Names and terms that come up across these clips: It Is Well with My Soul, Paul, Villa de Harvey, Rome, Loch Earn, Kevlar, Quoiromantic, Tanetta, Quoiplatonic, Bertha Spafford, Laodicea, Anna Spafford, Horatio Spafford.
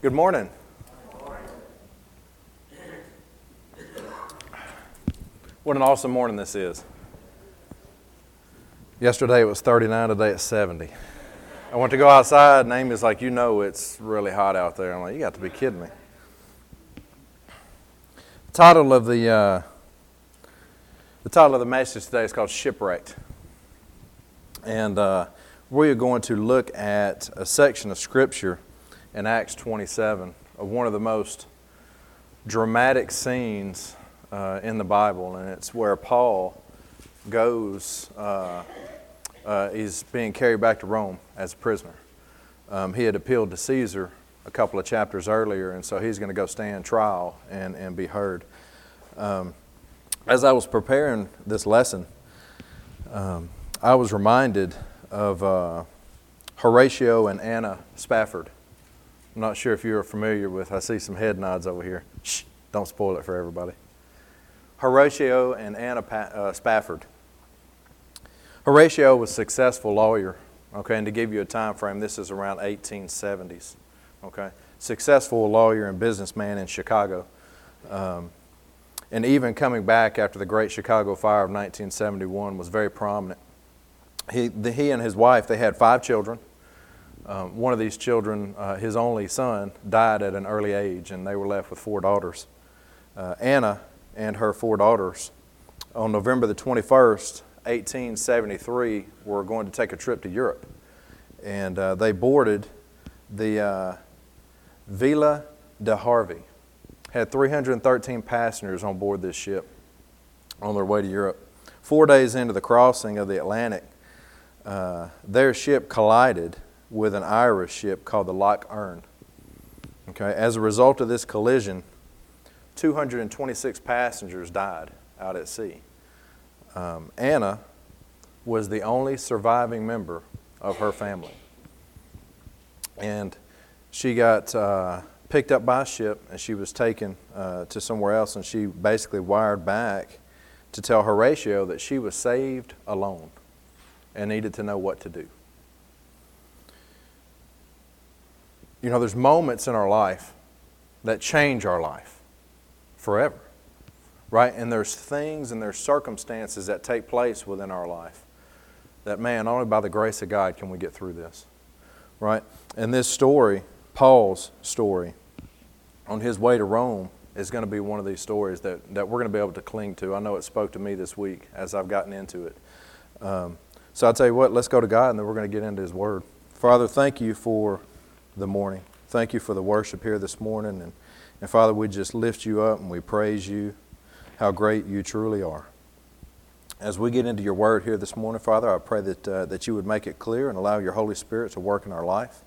Good morning. Good morning. What an awesome morning this is. Yesterday it was 39, today it's 70. I went to go outside and Amy's like, you know it's really hot out there. I'm like, you got to be kidding me. The title of the message today is called Shipwrecked. And we are going to look at a section of Scripture in Acts 27, of one of the most dramatic scenes in the Bible, and it's where Paul goes, he's being carried back to Rome as a prisoner. He had appealed to Caesar a couple of chapters earlier, and so he's going to go stand trial and be heard. As I was preparing this lesson, I was reminded of Horatio and Anna Spafford. I'm not sure if you're familiar with, I see some head nods over here. Shh, don't spoil it for everybody. Horatio and Anna Spafford. Horatio was a successful lawyer, okay, and to give you a time frame, this is around 1870s, okay. Successful lawyer and businessman in Chicago. And even coming back after the Great Chicago Fire of 1971 was very prominent. He and his wife, they had 5 children. One of these children, his only son, died at an early age, and they were left with 4 daughters. Anna and her 4 daughters, on November the 21st, 1873, were going to take a trip to Europe. And they boarded the Villa de Harvey. Had 313 passengers on board this ship on their way to Europe. 4 days into the crossing of the Atlantic, their ship collided with an Irish ship called the Loch Earn. Okay, as a result of this collision, 226 passengers died out at sea. Anna was the only surviving member of her family. And she got picked up by a ship and she was taken to somewhere else, and she basically wired back to tell Horatio that she was saved alone and needed to know what to do. You know, there's moments in our life that change our life forever, right? And there's things and there's circumstances that take place within our life that, man, only by the grace of God can we get through this, right? And this story, Paul's story, on his way to Rome is going to be one of these stories that we're going to be able to cling to. I know it spoke to me this week as I've gotten into it. So I'll tell you what, let's go to God and then we're going to get into His Word. Father, thank You for the morning. Thank You for the worship here this morning. And Father, we just lift You up and we praise You, how great You truly are. As we get into Your Word here this morning, Father, I pray that You would make it clear and allow Your Holy Spirit to work in our life,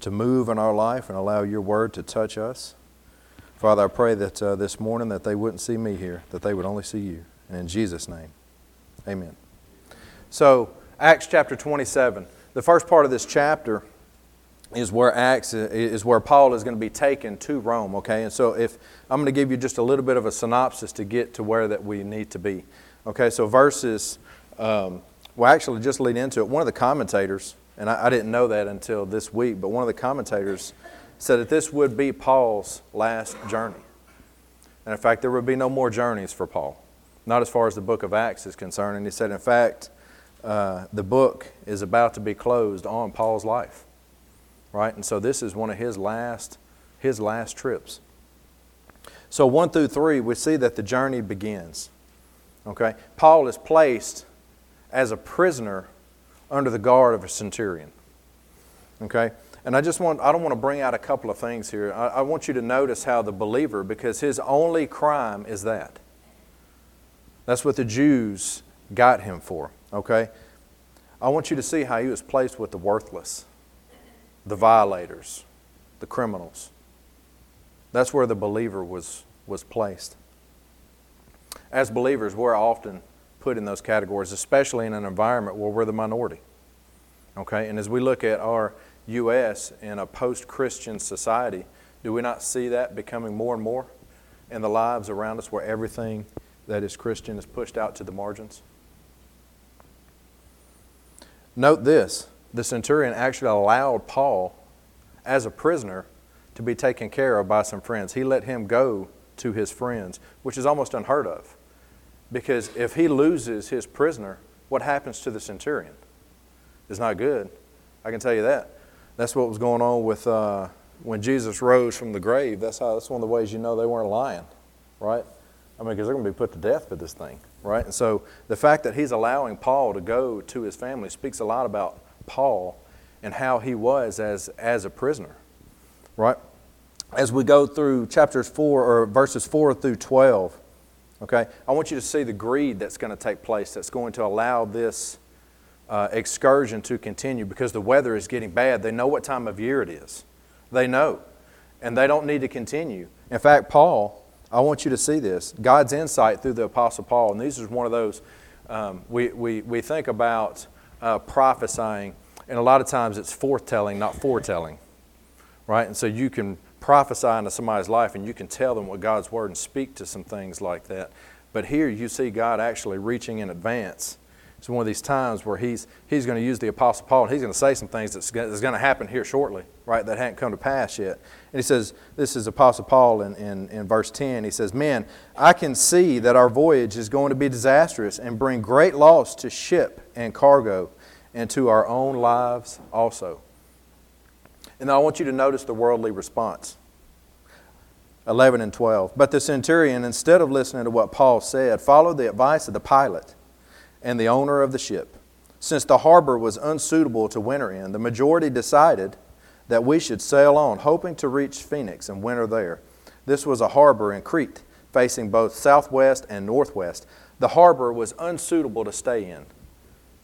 to move in our life, and allow Your Word to touch us. Father, I pray that this morning that they wouldn't see me here, that they would only see You. And in Jesus' name, amen. So, Acts chapter 27. The first part of this chapter is where Paul is going to be taken to Rome, okay? And so if I'm going to give you just a little bit of a synopsis to get to where that we need to be. Okay, so verses, just lead into it. One of the commentators, and I didn't know that until this week, but one of the commentators said that this would be Paul's last journey. And in fact, there would be no more journeys for Paul, not as far as the book of Acts is concerned. And he said, in fact, the book is about to be closed on Paul's life. Right? And so this is one of his last trips. So 1-3, we see that the journey begins. Okay? Paul is placed as a prisoner under the guard of a centurion. Okay? And I don't want to bring out a couple of things here. I want you to notice how the believer, because his only crime is that. That's what the Jews got him for. Okay? I want you to see how he was placed with the worthless, the violators, the criminals. That's where the believer was placed. As believers, we're often put in those categories, especially in an environment where we're the minority. Okay? And as we look at our U.S. in a post-Christian society, do we not see that becoming more and more in the lives around us, where everything that is Christian is pushed out to the margins? Note this. The centurion actually allowed Paul, as a prisoner, to be taken care of by some friends. He let him go to his friends, which is almost unheard of. Because if he loses his prisoner, what happens to the centurion? It's not good. I can tell you that. That's what was going on with when Jesus rose from the grave. That's one of the ways you know they weren't lying, right? I mean, because they're going to be put to death for this thing, right? And so the fact that he's allowing Paul to go to his family speaks a lot about Paul and how he was as a prisoner, right? As we go through verses 4 through 12, okay, I want you to see the greed that's going to take place, that's going to allow this excursion to continue, because the weather is getting bad. They know what time of year it is. They know, and they don't need to continue. In fact, Paul, I want you to see this, God's insight through the Apostle Paul, and this is one of those, we think about prophesying, and a lot of times it's foretelling, not foretelling, right? And so you can prophesy into somebody's life, and you can tell them what God's Word and speak to some things like that. But here you see God actually reaching in advance. It's one of these times where he's going to use the Apostle Paul, and he's going to say some things that's going to happen here shortly, right, that hadn't come to pass yet. And he says, this is Apostle Paul in verse 10. He says, "Men, I can see that our voyage is going to be disastrous and bring great loss to ship and cargo and to our own lives also." And I want you to notice the worldly response. 11 and 12. "But the centurion, instead of listening to what Paul said, followed the advice of the pilot and the owner of the ship. Since the harbor was unsuitable to winter in, the majority decided that we should sail on, hoping to reach Phoenix and winter there. This was a harbor in Crete, facing both southwest and northwest." The harbor was unsuitable to stay in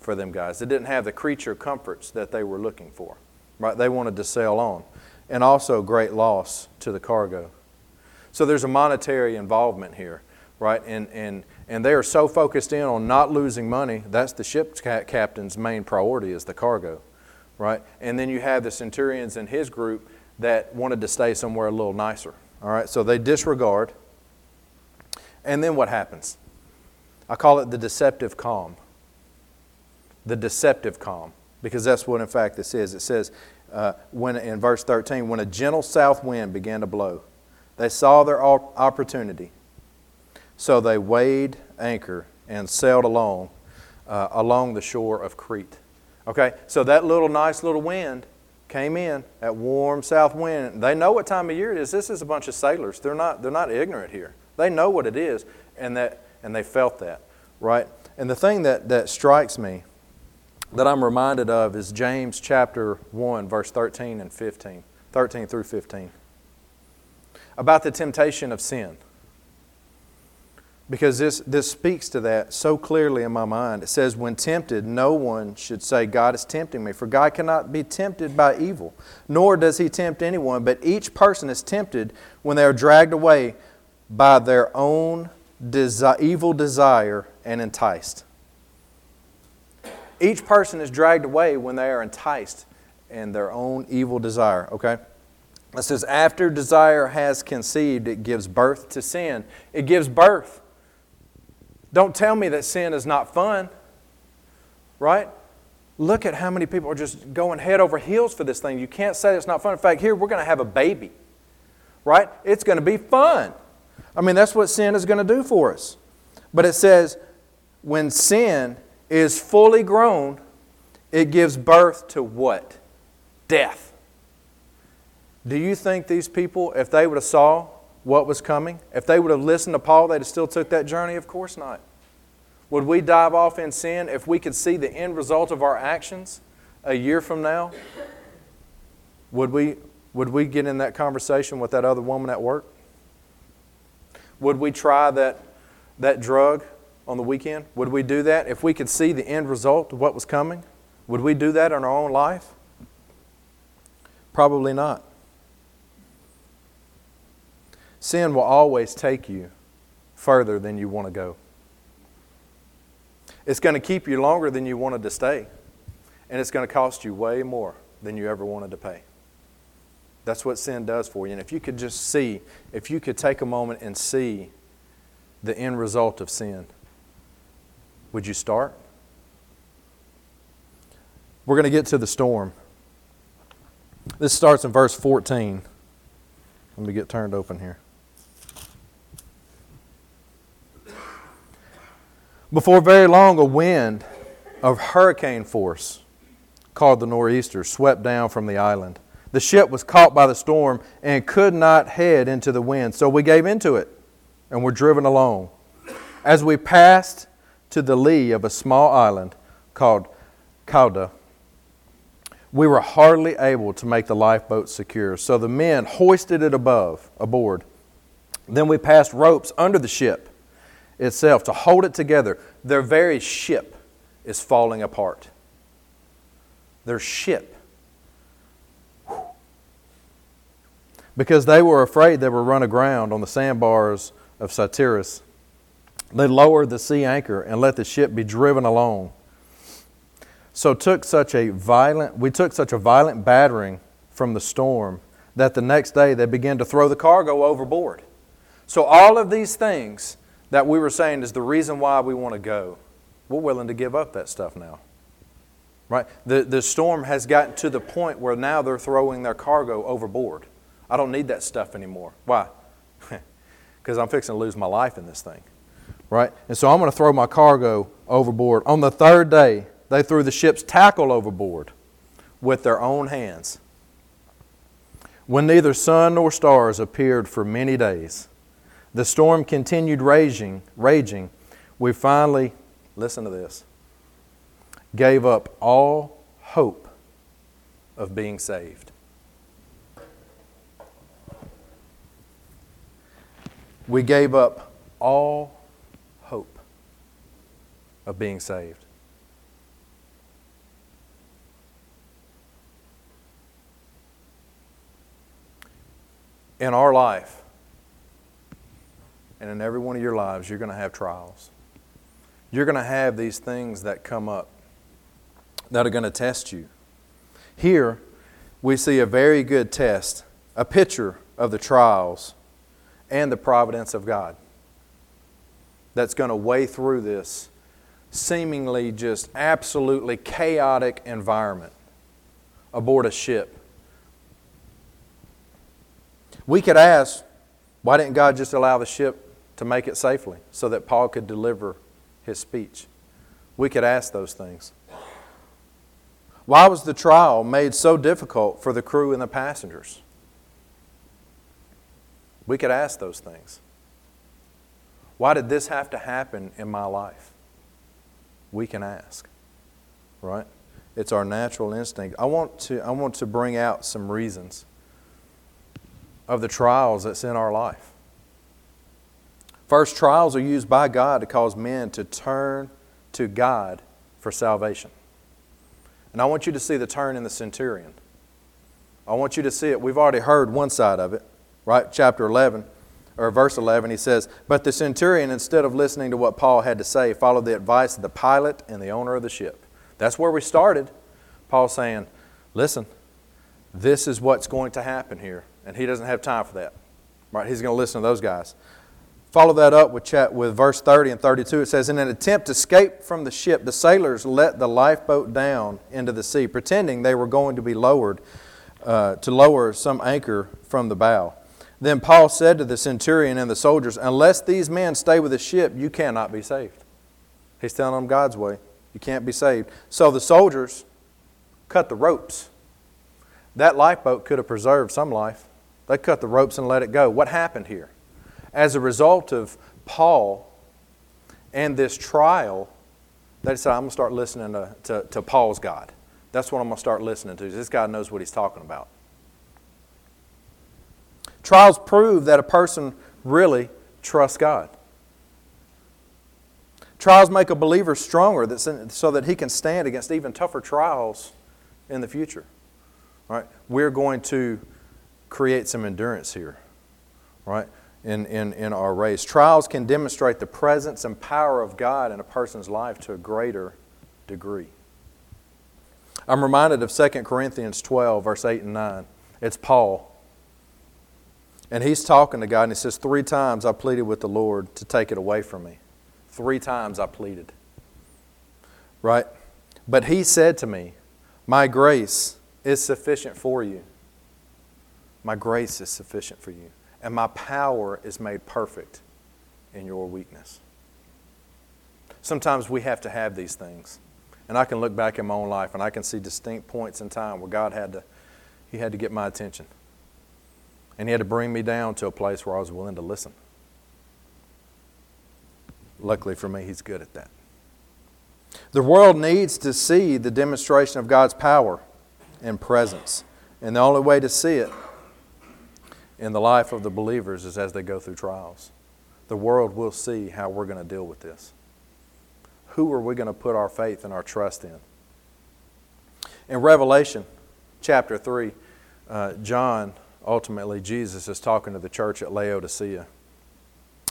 for them guys. They didn't have the creature comforts that they were looking for. Right? They wanted to sail on. "And also great loss to the cargo." So there's a monetary involvement here, right? And they are so focused in on not losing money. That's the ship captain's main priority, is the cargo, right? And then you have the centurions and his group that wanted to stay somewhere a little nicer, all right? So they disregard. And then what happens? I call it the deceptive calm. The deceptive calm. Because that's what, in fact, this is. It says when in verse 13, "When a gentle south wind began to blow, they saw their opportunity. So they weighed anchor and sailed along the shore of Crete." Okay, so that little nice little wind came in, that warm south wind. They know what time of year it is. This is a bunch of sailors. They're not ignorant here. They know what it is, and they felt that, right? And the thing that strikes me, that I'm reminded of, is James chapter 1, verse 13 through 15, about the temptation of sin. Because this speaks to that so clearly in my mind. It says, "When tempted, no one should say, 'God is tempting me,' for God cannot be tempted by evil, nor does He tempt anyone, but each person is tempted when they are dragged away by their own evil desire and enticed." Each person is dragged away when they are enticed in their own evil desire, okay? It says, "After desire has conceived, it gives birth to sin." It gives birth. Don't tell me that sin is not fun, right? Look at how many people are just going head over heels for this thing. You can't say it's not fun. In fact, here we're going to have a baby, right? It's going to be fun. I mean, that's what sin is going to do for us. But it says, when sin is fully grown, it gives birth to what? Death. Do you think these people, if they would have saw what was coming, if they would have listened to Paul, they'd have still took that journey? Of course not. Would we dive off in sin if we could see the end result of our actions a year from now? Would we get in that conversation with that other woman at work? Would we try that drug on the weekend? Would we do that if we could see the end result of what was coming? Would we do that in our own life? Probably not. Sin will always take you further than you want to go. It's going to keep you longer than you wanted to stay, and it's going to cost you way more than you ever wanted to pay. That's what sin does for you. And if you could just see, if you could take a moment and see the end result of sin, would you start? We're going to get to the storm. This starts in verse 14. Let me get turned open here. Before very long, a wind of hurricane force called the nor'easter swept down from the island. The ship was caught by the storm and could not head into the wind, so we gave into it and were driven along. As we passed to the lee of a small island called Cauda, we were hardly able to make the lifeboat secure, so the men hoisted it aboard. Then we passed ropes under the ship itself to hold it together. Their very ship is falling apart. Their ship. Because they were afraid they were run aground on the sandbars of Satyrus, they lowered the sea anchor and let the ship be driven along. So we took such a violent battering from the storm that the next day they began to throw the cargo overboard. So all of these things that we were saying is the reason why we want to go. We're willing to give up that stuff now. Right? The storm has gotten to the point where now they're throwing their cargo overboard. I don't need that stuff anymore. Why? Because I'm fixing to lose my life in this thing. Right? And so I'm going to throw my cargo overboard. On the third day, they threw the ship's tackle overboard with their own hands. When neither sun nor stars appeared for many days, the storm continued raging. We finally, listen to this, gave up all hope of being saved. We gave up all hope of being saved. In our life, and in every one of your lives, you're going to have trials. You're going to have these things that come up that are going to test you. Here, we see a very good test, a picture of the trials and the providence of God that's going to weigh through this seemingly just absolutely chaotic environment aboard a ship. We could ask, why didn't God just allow the ship to make it safely so that Paul could deliver his speech? We could ask those things. Why was the trial made so difficult for the crew and the passengers? We could ask those things. Why did this have to happen in my life? We can ask, right? It's our natural instinct. I want to bring out some reasons of the trials that's in our life. First, trials are used by God to cause men to turn to God for salvation. And I want you to see the turn in the centurion. I want you to see it. We've already heard one side of it. Right, chapter 11, or verse 11, he says, "But the centurion, instead of listening to what Paul had to say, followed the advice of the pilot and the owner of the ship." That's where we started. Paul saying, listen, this is what's going to happen here. And he doesn't have time for that. Right? He's going to listen to those guys. Follow that up with verse 30 and 32. It says, "In an attempt to escape from the ship, the sailors let the lifeboat down into the sea, pretending they were going to be lower some anchor from the bow. Then Paul said to the centurion and the soldiers, 'Unless these men stay with the ship, you cannot be saved.'" He's telling them God's way. You can't be saved. So the soldiers cut the ropes. That lifeboat could have preserved some life. They cut the ropes and let it go. What happened here? As a result of Paul and this trial, they said, I'm going to start listening to Paul's God. That's what I'm going to start listening to. This guy knows what he's talking about. Trials prove that a person really trusts God. Trials make a believer stronger so that he can stand against even tougher trials in the future. All right? We're going to create some endurance here, right? In our race. Trials can demonstrate the presence and power of God in a person's life to a greater degree. I'm reminded of 2 Corinthians 12, verse 8 and 9. It's Paul. And he's talking to God and he says, 3 times I pleaded with the Lord to take it away from me. 3 times I pleaded. Right? But he said to me, "My grace is sufficient for you, My grace is sufficient for you, and my power is made perfect in your weakness. Sometimes we have to have these things. And I can look back in my own life and I can see distinct points in time where God had to get my attention. And he had to bring me down to a place where I was willing to listen. Luckily for me, he's good at that. The world needs to see the demonstration of God's power and presence. And the only way to see it in the life of the believers is as they go through trials. The world will see how we're going to deal with this. Who are we going to put our faith and our trust in? In Revelation chapter 3, John, ultimately Jesus, is talking to the church at Laodicea.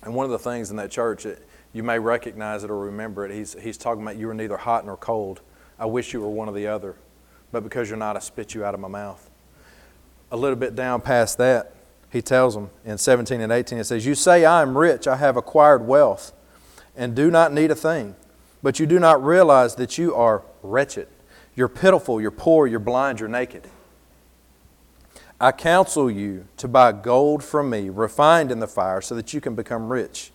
And one of the things in that church, you may recognize it or remember it, he's talking about you are neither hot nor cold. I wish you were one or the other, but because you're not, I spit you out of my mouth. A little bit down past that, he tells them in 17 and 18, it says, "You say I am rich, I have acquired wealth, and do not need a thing. But you do not realize that you are wretched. You're pitiful, you're poor, you're blind, you're naked. I counsel you to buy gold from me, refined in the fire, so that you can become rich,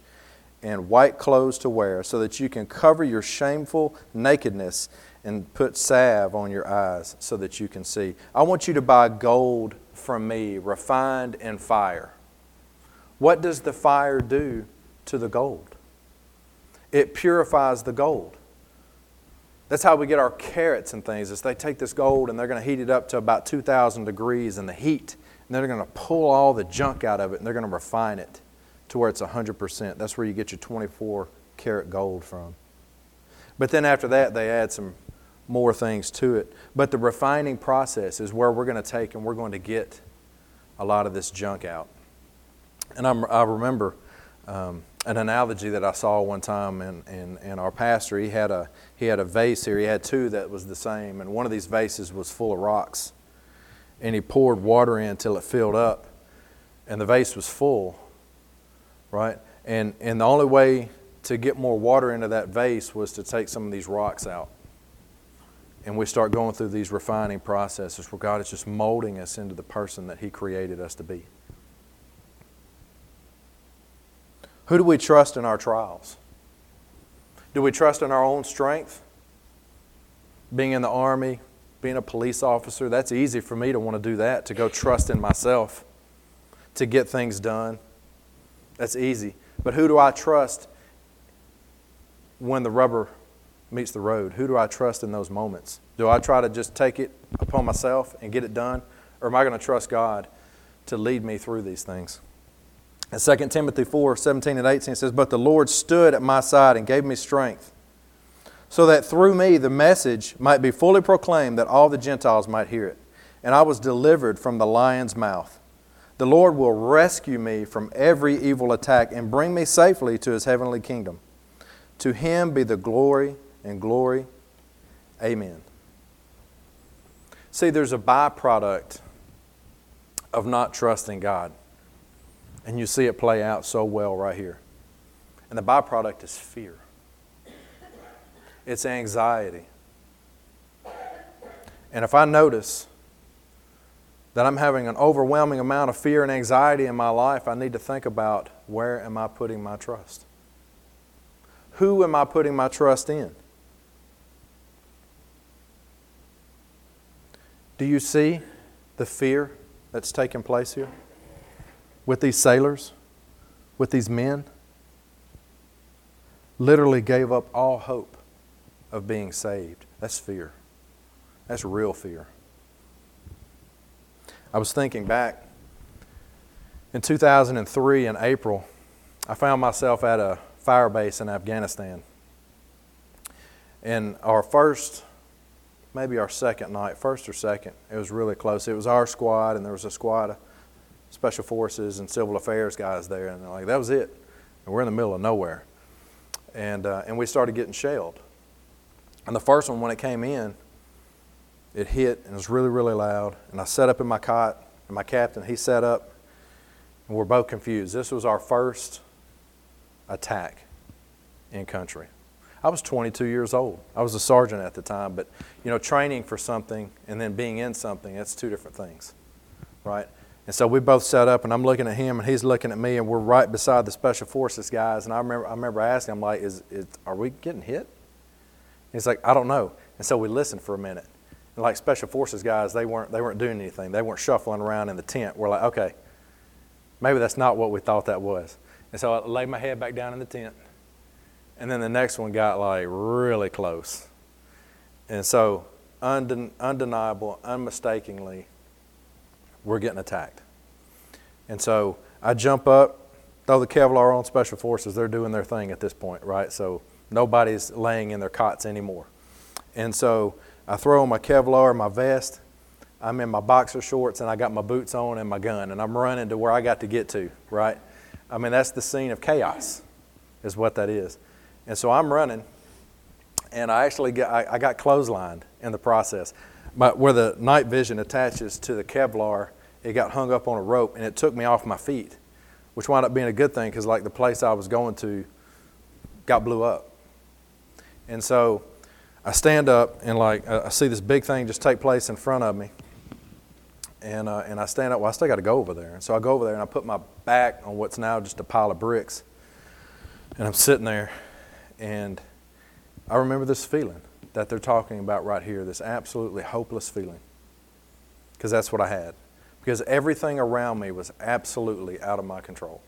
and white clothes to wear, so that you can cover your shameful nakedness, and put salve on your eyes so that you can see." I want you to buy gold from me, refined in fire. What does the fire do to the gold? It purifies the gold. That's how we get our carrots and things, is they take this gold and they're going to heat it up to about 2,000 degrees in the heat. And they're going to pull all the junk out of it and they're going to refine it to where it's 100%. That's where you get your 24-karat gold from. But then after that, they add some more things to it. But the refining process is where we're going to take and we're going to get a lot of this junk out. And I remember an analogy that I saw one time in our pastor. He had a vase here. He had two that was the same, and one of these vases was full of rocks, and he poured water in till it filled up, and the vase was full, right? And the only way to get more water into that vase was to take some of these rocks out, and we start going through these refining processes where God is just molding us into the person that he created us to be. Who do we trust in our trials? Do we trust in our own strength? Being in the army, being a police officer, that's easy for me to want to do that, to go trust in myself, to get things done. That's easy. But who do I trust when the rubber meets the road? Who do I trust in those moments? Do I try to just take it upon myself and get it done? Or am I going to trust God to lead me through these things? In 2 Timothy 4, 17 and 18, it says, "But the Lord stood at my side and gave me strength, so that through me the message might be fully proclaimed, that all the Gentiles might hear it. And I was delivered from the lion's mouth. The Lord will rescue me from every evil attack and bring me safely to His heavenly kingdom. To Him be the glory and glory. Amen." See, there's a byproduct of not trusting God. And you see it play out so well right here. And the byproduct is fear. It's anxiety. And if I notice that I'm having an overwhelming amount of fear and anxiety in my life, I need to think about, where am I putting my trust? Who am I putting my trust in? Do you see the fear that's taking place here? With these sailors, with these men, literally gave up all hope of being saved. That's fear. That's real fear. I was thinking back in 2003 in April, I found myself at a fire base in Afghanistan. And our first, maybe our second night, first or second, it was really close. It was our squad, and there was a squad of Special Forces and Civil Affairs guys there, and they're like, that was it. And we're in the middle of nowhere. And we started getting shelled. And the first one, when it came in, it hit, and it was really, really loud. And I sat up in my cot, and my captain, he sat up, and we're both confused. This was our first attack in country. I was 22 years old. I was a sergeant at the time, but, training for something and then being in something, that's two different things, right? And so we both sat up, and I'm looking at him, and he's looking at me, and we're right beside the Special Forces guys. And I remember asking him, like, "Are we getting hit?" And he's like, "I don't know." And so we listened for a minute. And like Special Forces guys, they weren't doing anything. They weren't shuffling around in the tent. We're like, okay, maybe that's not what we thought that was. And so I laid my head back down in the tent. And then the next one got like really close. And so undeniable, unmistakably, we're getting attacked. And so I jump up, throw the Kevlar on Special Forces. They're doing their thing at this point, right? So nobody's laying in their cots anymore. And so I throw on my Kevlar, my vest. I'm in my boxer shorts, and I got my boots on and my gun. And I'm running to where I got to get to, right? I mean, that's the scene of chaos is what that is. And so I'm running, and I got clotheslined in the process. But where the night vision attaches to the Kevlar, it got hung up on a rope, and it took me off my feet, which wound up being a good thing because, like, the place I was going to got blew up. And so I stand up, and, like, I see this big thing just take place in front of me. And I stand up. Well, I still got to go over there. And so I go over there, and I put my back on what's now just a pile of bricks. And I'm sitting there, and I remember this feeling that they're talking about right here, this absolutely hopeless feeling, because that's what I had, because everything around me was absolutely out of my control.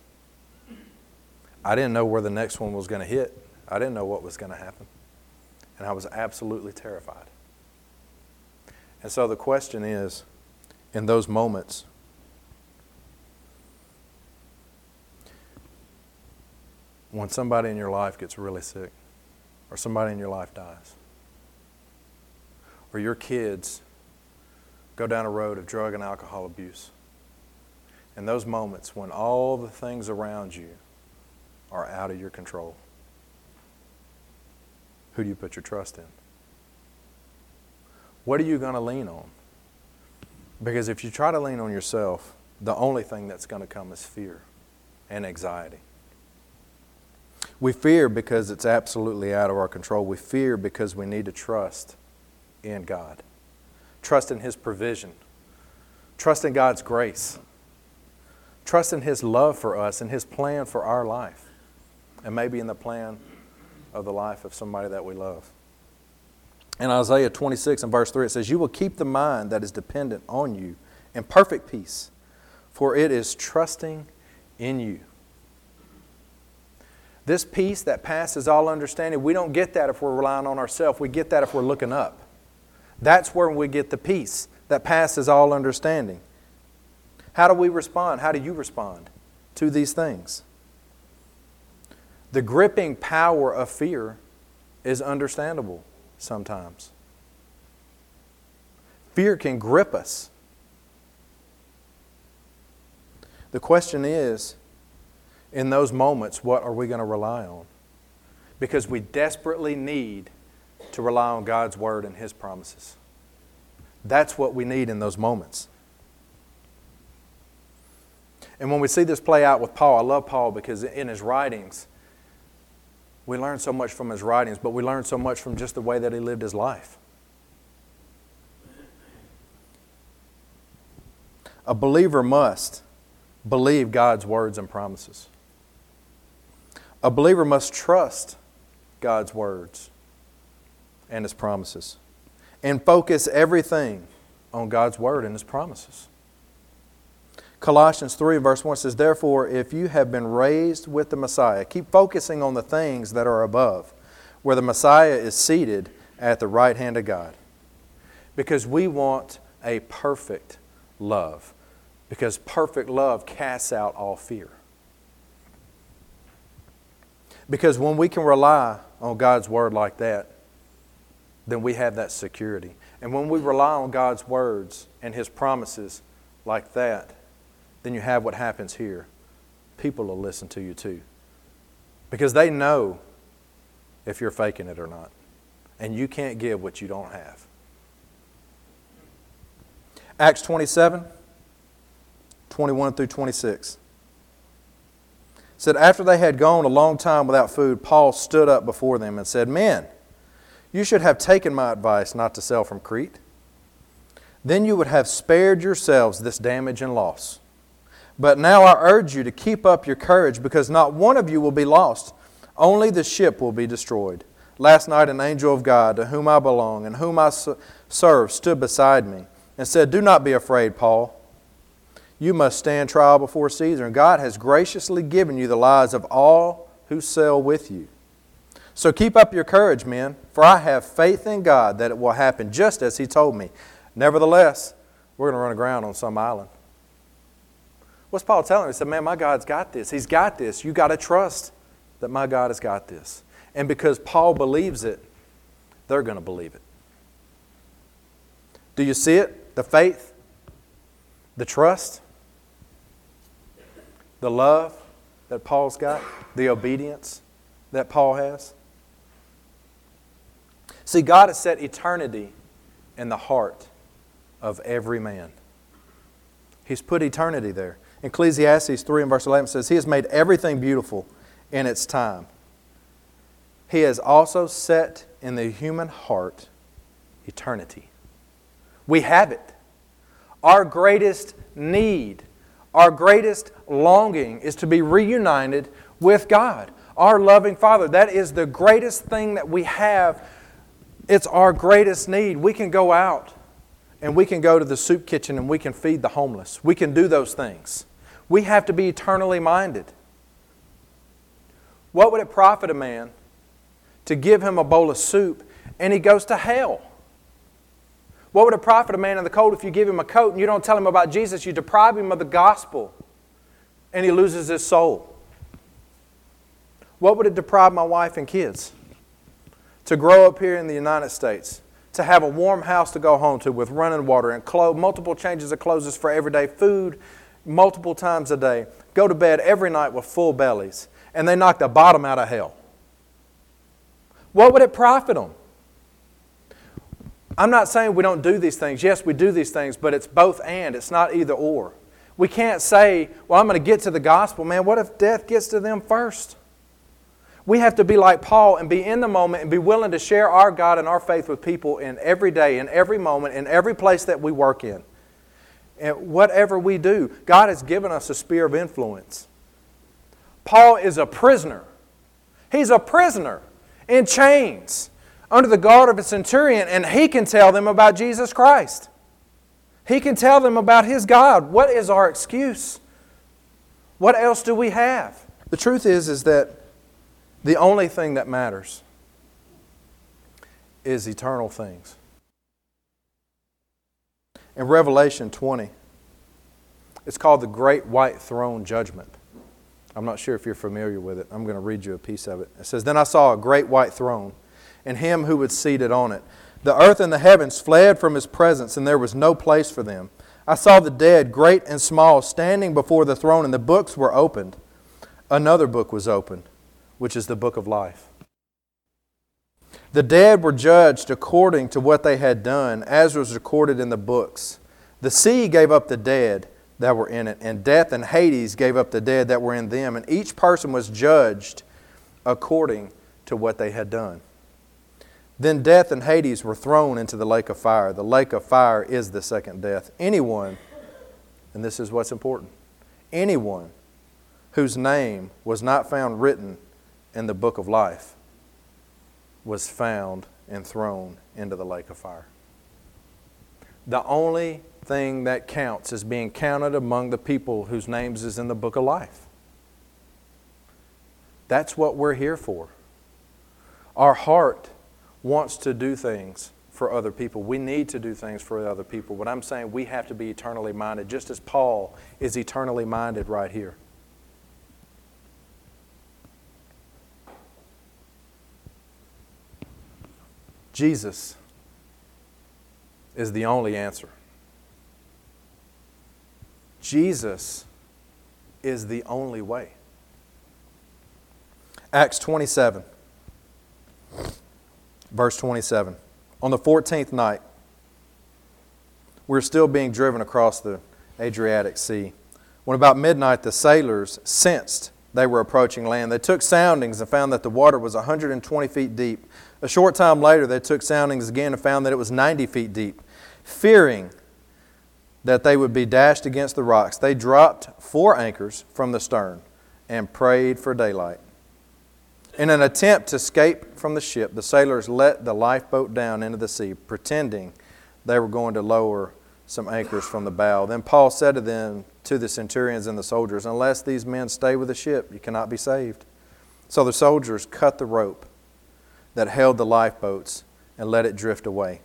I didn't know where the next one was going to hit. I didn't know what was going to happen, and I was absolutely terrified. And so the question is, in those moments, when somebody in your life gets really sick, or somebody in your life dies, or your kids go down a road of drug and alcohol abuse. In those moments when all the things around you are out of your control, who do you put your trust in? What are you going to lean on? Because if you try to lean on yourself, the only thing that's going to come is fear and anxiety. We fear because it's absolutely out of our control. We fear because we need to trust in God. Trust in His provision. Trust in God's grace. Trust in His love for us and His plan for our life. And maybe in the plan of the life of somebody that we love. In Isaiah 26 and verse 3 it says, "You will keep the mind that is dependent on you in perfect peace, for it is trusting in you." This peace that passes all understanding, we don't get that if we're relying on ourselves. We get that if we're looking up. That's where we get the peace that passes all understanding. How do we respond? How do you respond to these things? The gripping power of fear is understandable sometimes. Fear can grip us. The question is, in those moments, what are we going to rely on? Because we desperately need to rely on God's Word and His promises. That's what we need in those moments. And when we see this play out with Paul, I love Paul because in his writings, we learn so much from his writings, but we learn so much from just the way that he lived his life. A believer must believe God's words and promises. A believer must trust God's words and His promises, and focus everything on God's Word and His promises. Colossians 3 and verse 1 says, "Therefore, if you have been raised with the Messiah, keep focusing on the things that are above, where the Messiah is seated at the right hand of God." Because we want a perfect love, because perfect love casts out all fear. Because when we can rely on God's Word like that, then we have that security. And when we rely on God's words and His promises like that, then you have what happens here. People will listen to you too. Because they know if you're faking it or not. And you can't give what you don't have. Acts 27, 21 through 26. It said, "After they had gone a long time without food, Paul stood up before them and said, 'Men, you should have taken my advice not to sail from Crete. Then you would have spared yourselves this damage and loss. But now I urge you to keep up your courage, because not one of you will be lost. Only the ship will be destroyed. Last night an angel of God, to whom I belong and whom I serve, stood beside me and said, Do not be afraid, Paul. You must stand trial before Caesar, and God has graciously given you the lives of all who sail with you. So keep up your courage, men, for I have faith in God that it will happen just as He told me. Nevertheless, we're going to run aground on some island. What's Paul telling him? He said, man, my God's got this. He's got this. You got to trust that my God has got this. And because Paul believes it, they're going to believe it. Do you see it? The faith, the trust, the love that Paul's got, the obedience that Paul has. See, God has set eternity in the heart of every man. He's put eternity there. Ecclesiastes 3 and verse 11 says, He has made everything beautiful in its time. He has also set in the human heart eternity. We have it. Our greatest need, our greatest longing is to be reunited with God, our loving Father. That is the greatest thing that we have. It's our greatest need. We can go out and we can go to the soup kitchen and we can feed the homeless. We can do those things. We have to be eternally minded. What would it profit a man to give him a bowl of soup and he goes to hell? What would it profit a man in the cold if you give him a coat and you don't tell him about Jesus? You deprive him of the gospel and he loses his soul. What would it deprive my wife and kids to grow up here in the United States, to have a warm house to go home to with running water and multiple changes of clothes for everyday food multiple times a day, go to bed every night with full bellies, and they knock the bottom out of hell? What would it profit them? I'm not saying we don't do these things. Yes, we do these things, but it's both and. It's not either or. We can't say, well, I'm going to get to the gospel. Man, what if death gets to them first? We have to be like Paul and be in the moment and be willing to share our God and our faith with people in every day, in every moment, in every place that we work in. And whatever we do, God has given us a sphere of influence. Paul is a prisoner. He's a prisoner in chains, under the guard of a centurion, and he can tell them about Jesus Christ. He can tell them about his God. What is our excuse? What else do we have? The truth is that the only thing that matters is eternal things. In Revelation 20, it's called the Great White Throne Judgment. I'm not sure if you're familiar with it. I'm going to read you a piece of it. It says, Then I saw a great white throne, and him who was seated on it. The earth and the heavens fled from his presence, and there was no place for them. I saw the dead, great and small, standing before the throne, and the books were opened. Another book was opened, which is the book of life. The dead were judged according to what they had done, as was recorded in the books. The sea gave up the dead that were in it, and death and Hades gave up the dead that were in them, and each person was judged according to what they had done. Then death and Hades were thrown into the lake of fire. The lake of fire is the second death. Anyone, and this is what's important, anyone whose name was not found written in the book of life was found and thrown into the lake of fire. The only thing that counts is being counted among the people whose names is in the book of life. That's what we're here for. Our heart wants to do things for other people. We need to do things for other people. What I'm saying, we have to be eternally minded, just as Paul is eternally minded right here. Jesus is the only answer. Jesus is the only way. Acts 27. Verse 27, on the 14th night, we're still being driven across the Adriatic Sea. When about midnight the sailors sensed they were approaching land, they took soundings and found that the water was 120 feet deep. A short time later they took soundings again and found that it was 90 feet deep. Fearing that they would be dashed against the rocks. They dropped 4 anchors from the stern and prayed for daylight. In an attempt to escape from the ship, the sailors let the lifeboat down into the sea, pretending they were going to lower some anchors from the bow. Then Paul said to them, to the centurions and the soldiers, "Unless these men stay with the ship, you cannot be saved." So the soldiers cut the rope that held the lifeboats and let it drift away.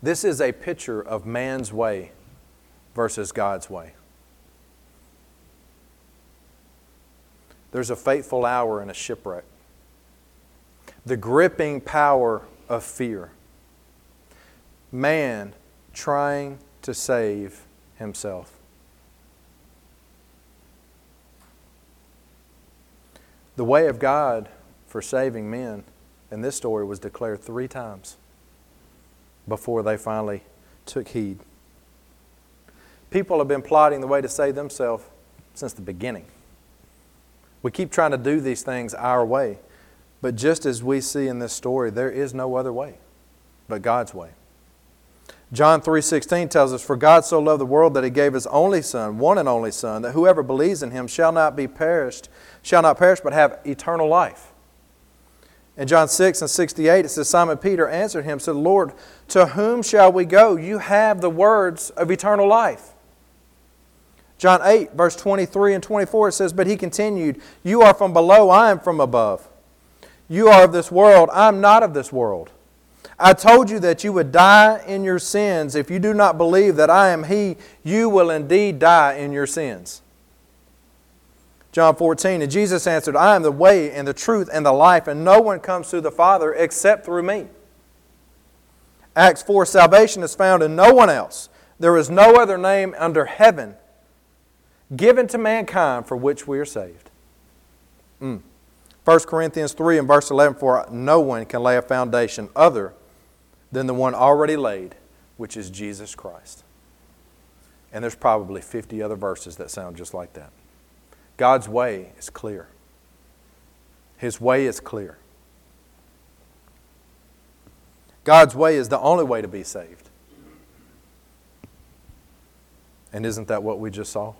This is a picture of man's way versus God's way. There's a fateful hour in a shipwreck. The gripping power of fear. Man trying to save himself. The way of God for saving men in this story was declared 3 times before they finally took heed. People have been plotting the way to save themselves since the beginning. We keep trying to do these things our way, but just as we see in this story, there is no other way but God's way. John 3:16 tells us, "For God so loved the world that He gave His only Son, one and only Son, that whoever believes in Him shall not perish, but have eternal life." In John 6:68, it says, "Simon Peter answered Him, said, 'Lord, to whom shall we go? You have the words of eternal life.'" John 8:23-24, it says, "But He continued, 'You are from below, I am from above. You are of this world, I am not of this world. I told you that you would die in your sins. If you do not believe that I am He, you will indeed die in your sins.'" John 14, "And Jesus answered, 'I am the way and the truth and the life, and no one comes to the Father except through me.'" Acts 4, "Salvation is found in no one else. There is no other name under heaven given to mankind for which we are saved." 1 Corinthians 3:11, "For no one can lay a foundation other than the one already laid, which is Jesus Christ." And there's probably 50 other verses that sound just like that. God's way is clear. His way is clear. God's way is the only way to be saved. And isn't that what we just saw?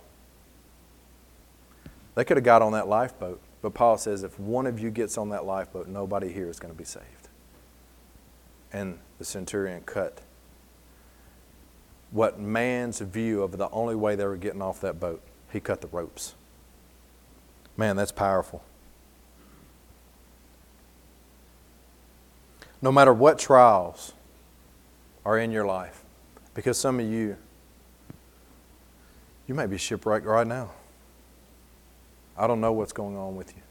They could have got on that lifeboat, but Paul says if one of you gets on that lifeboat, nobody here is going to be saved. And the centurion cut what man's view of the only way they were getting off that boat. He cut the ropes. Man, that's powerful. No matter what trials are in your life, because some of you may be shipwrecked right now. I don't know what's going on with you.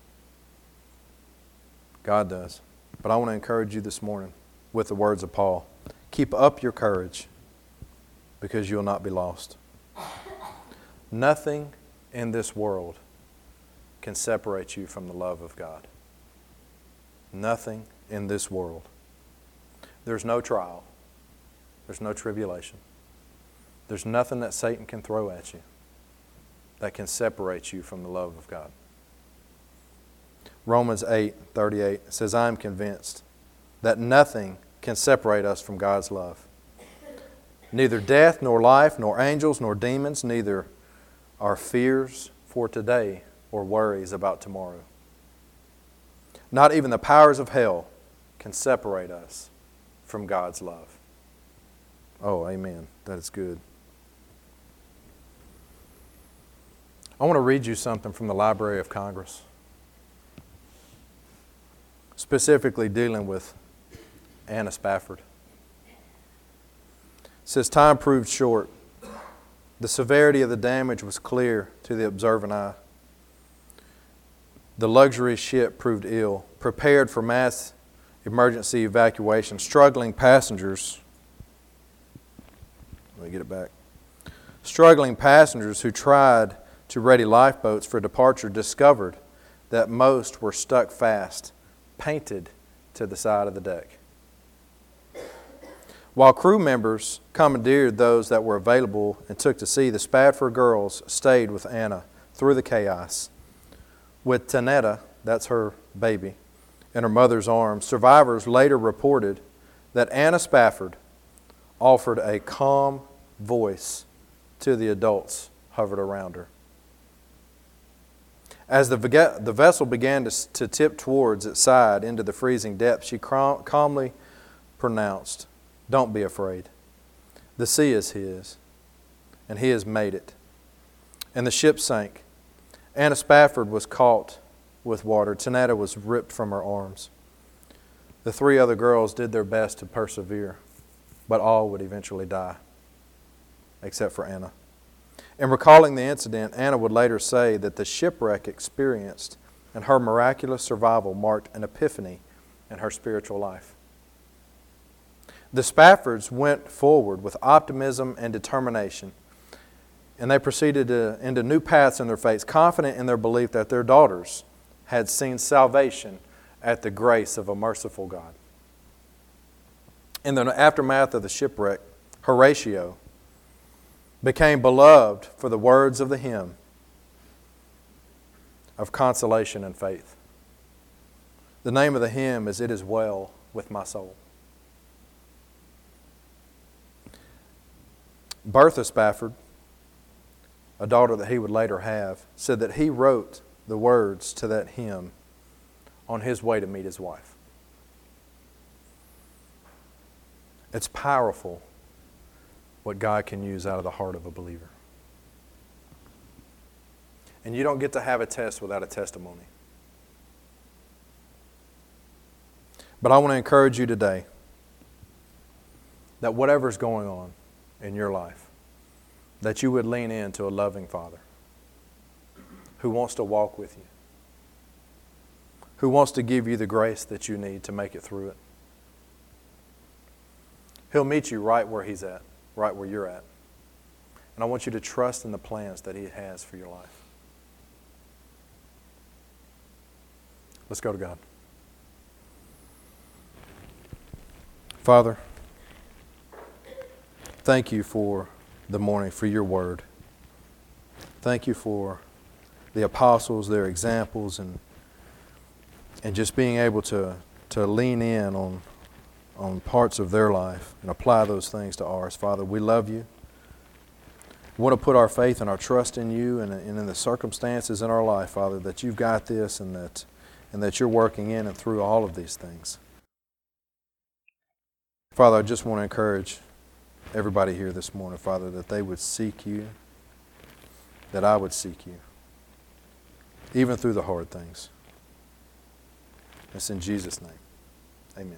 God does. But I want to encourage you this morning with the words of Paul. Keep up your courage because you'll not be lost. Nothing in this world can separate you from the love of God. Nothing in this world. There's no trial. There's no tribulation. There's nothing that Satan can throw at you that can separate you from the love of God. Romans 8:38 says, "I am convinced that nothing can separate us from God's love. Neither death, nor life, nor angels, nor demons, neither our fears for today or worries about tomorrow. Not even the powers of hell can separate us from God's love." Oh, amen. That is good. I want to read you something from the Library of Congress, specifically dealing with Anna Spafford. It says, "Time proved short. The severity of the damage was clear to the observant eye. The luxury ship proved ill, prepared for mass emergency evacuation. Struggling passengers who tried to ready lifeboats for departure discovered that most were stuck fast, painted to the side of the deck. While crew members commandeered those that were available and took to sea, the Spafford girls stayed with Anna through the chaos. With Tanetta," that's her baby, "in her mother's arms, survivors later reported that Anna Spafford offered a calm voice to the adults hovered around her. As the vessel began to tip towards its side into the freezing depths, she calmly pronounced, "Don't be afraid. The sea is his, and he has made it." And the ship sank. Anna Spafford was caught with water. Tanetta was ripped from her arms. The three other girls did their best to persevere, but all would eventually die, except for Anna. In recalling the incident, Anna would later say that the shipwreck experienced and her miraculous survival marked an epiphany in her spiritual life. The Spaffords went forward with optimism and determination, and they proceeded into new paths in their faith, confident in their belief that their daughters had seen salvation at the grace of a merciful God. In the aftermath of the shipwreck, Horatio became beloved for the words of the hymn of consolation and faith. The name of the hymn is "It Is Well with My Soul." Bertha Spafford, a daughter that he would later have, said that he wrote the words to that hymn on his way to meet his wife. It's powerful what God can use out of the heart of a believer. And you don't get to have a test without a testimony. But I want to encourage you today that whatever's going on in your life, that you would lean into a loving Father who wants to walk with you, who wants to give you the grace that you need to make it through it. He'll meet you right where He's at, right where you're at. And I want you to trust in the plans that He has for your life. Let's go to God. Father, thank you for the morning, for your word. Thank you for the apostles, their examples, and just being able to lean in on parts of their life and apply those things to ours. Father, we love you. We want to put our faith and our trust in you and in the circumstances in our life, Father, that you've got this and that you're working in and through all of these things. Father, I just want to encourage everybody here this morning, Father, that they would seek you, that I would seek you, even through the hard things. It's in Jesus' name. Amen.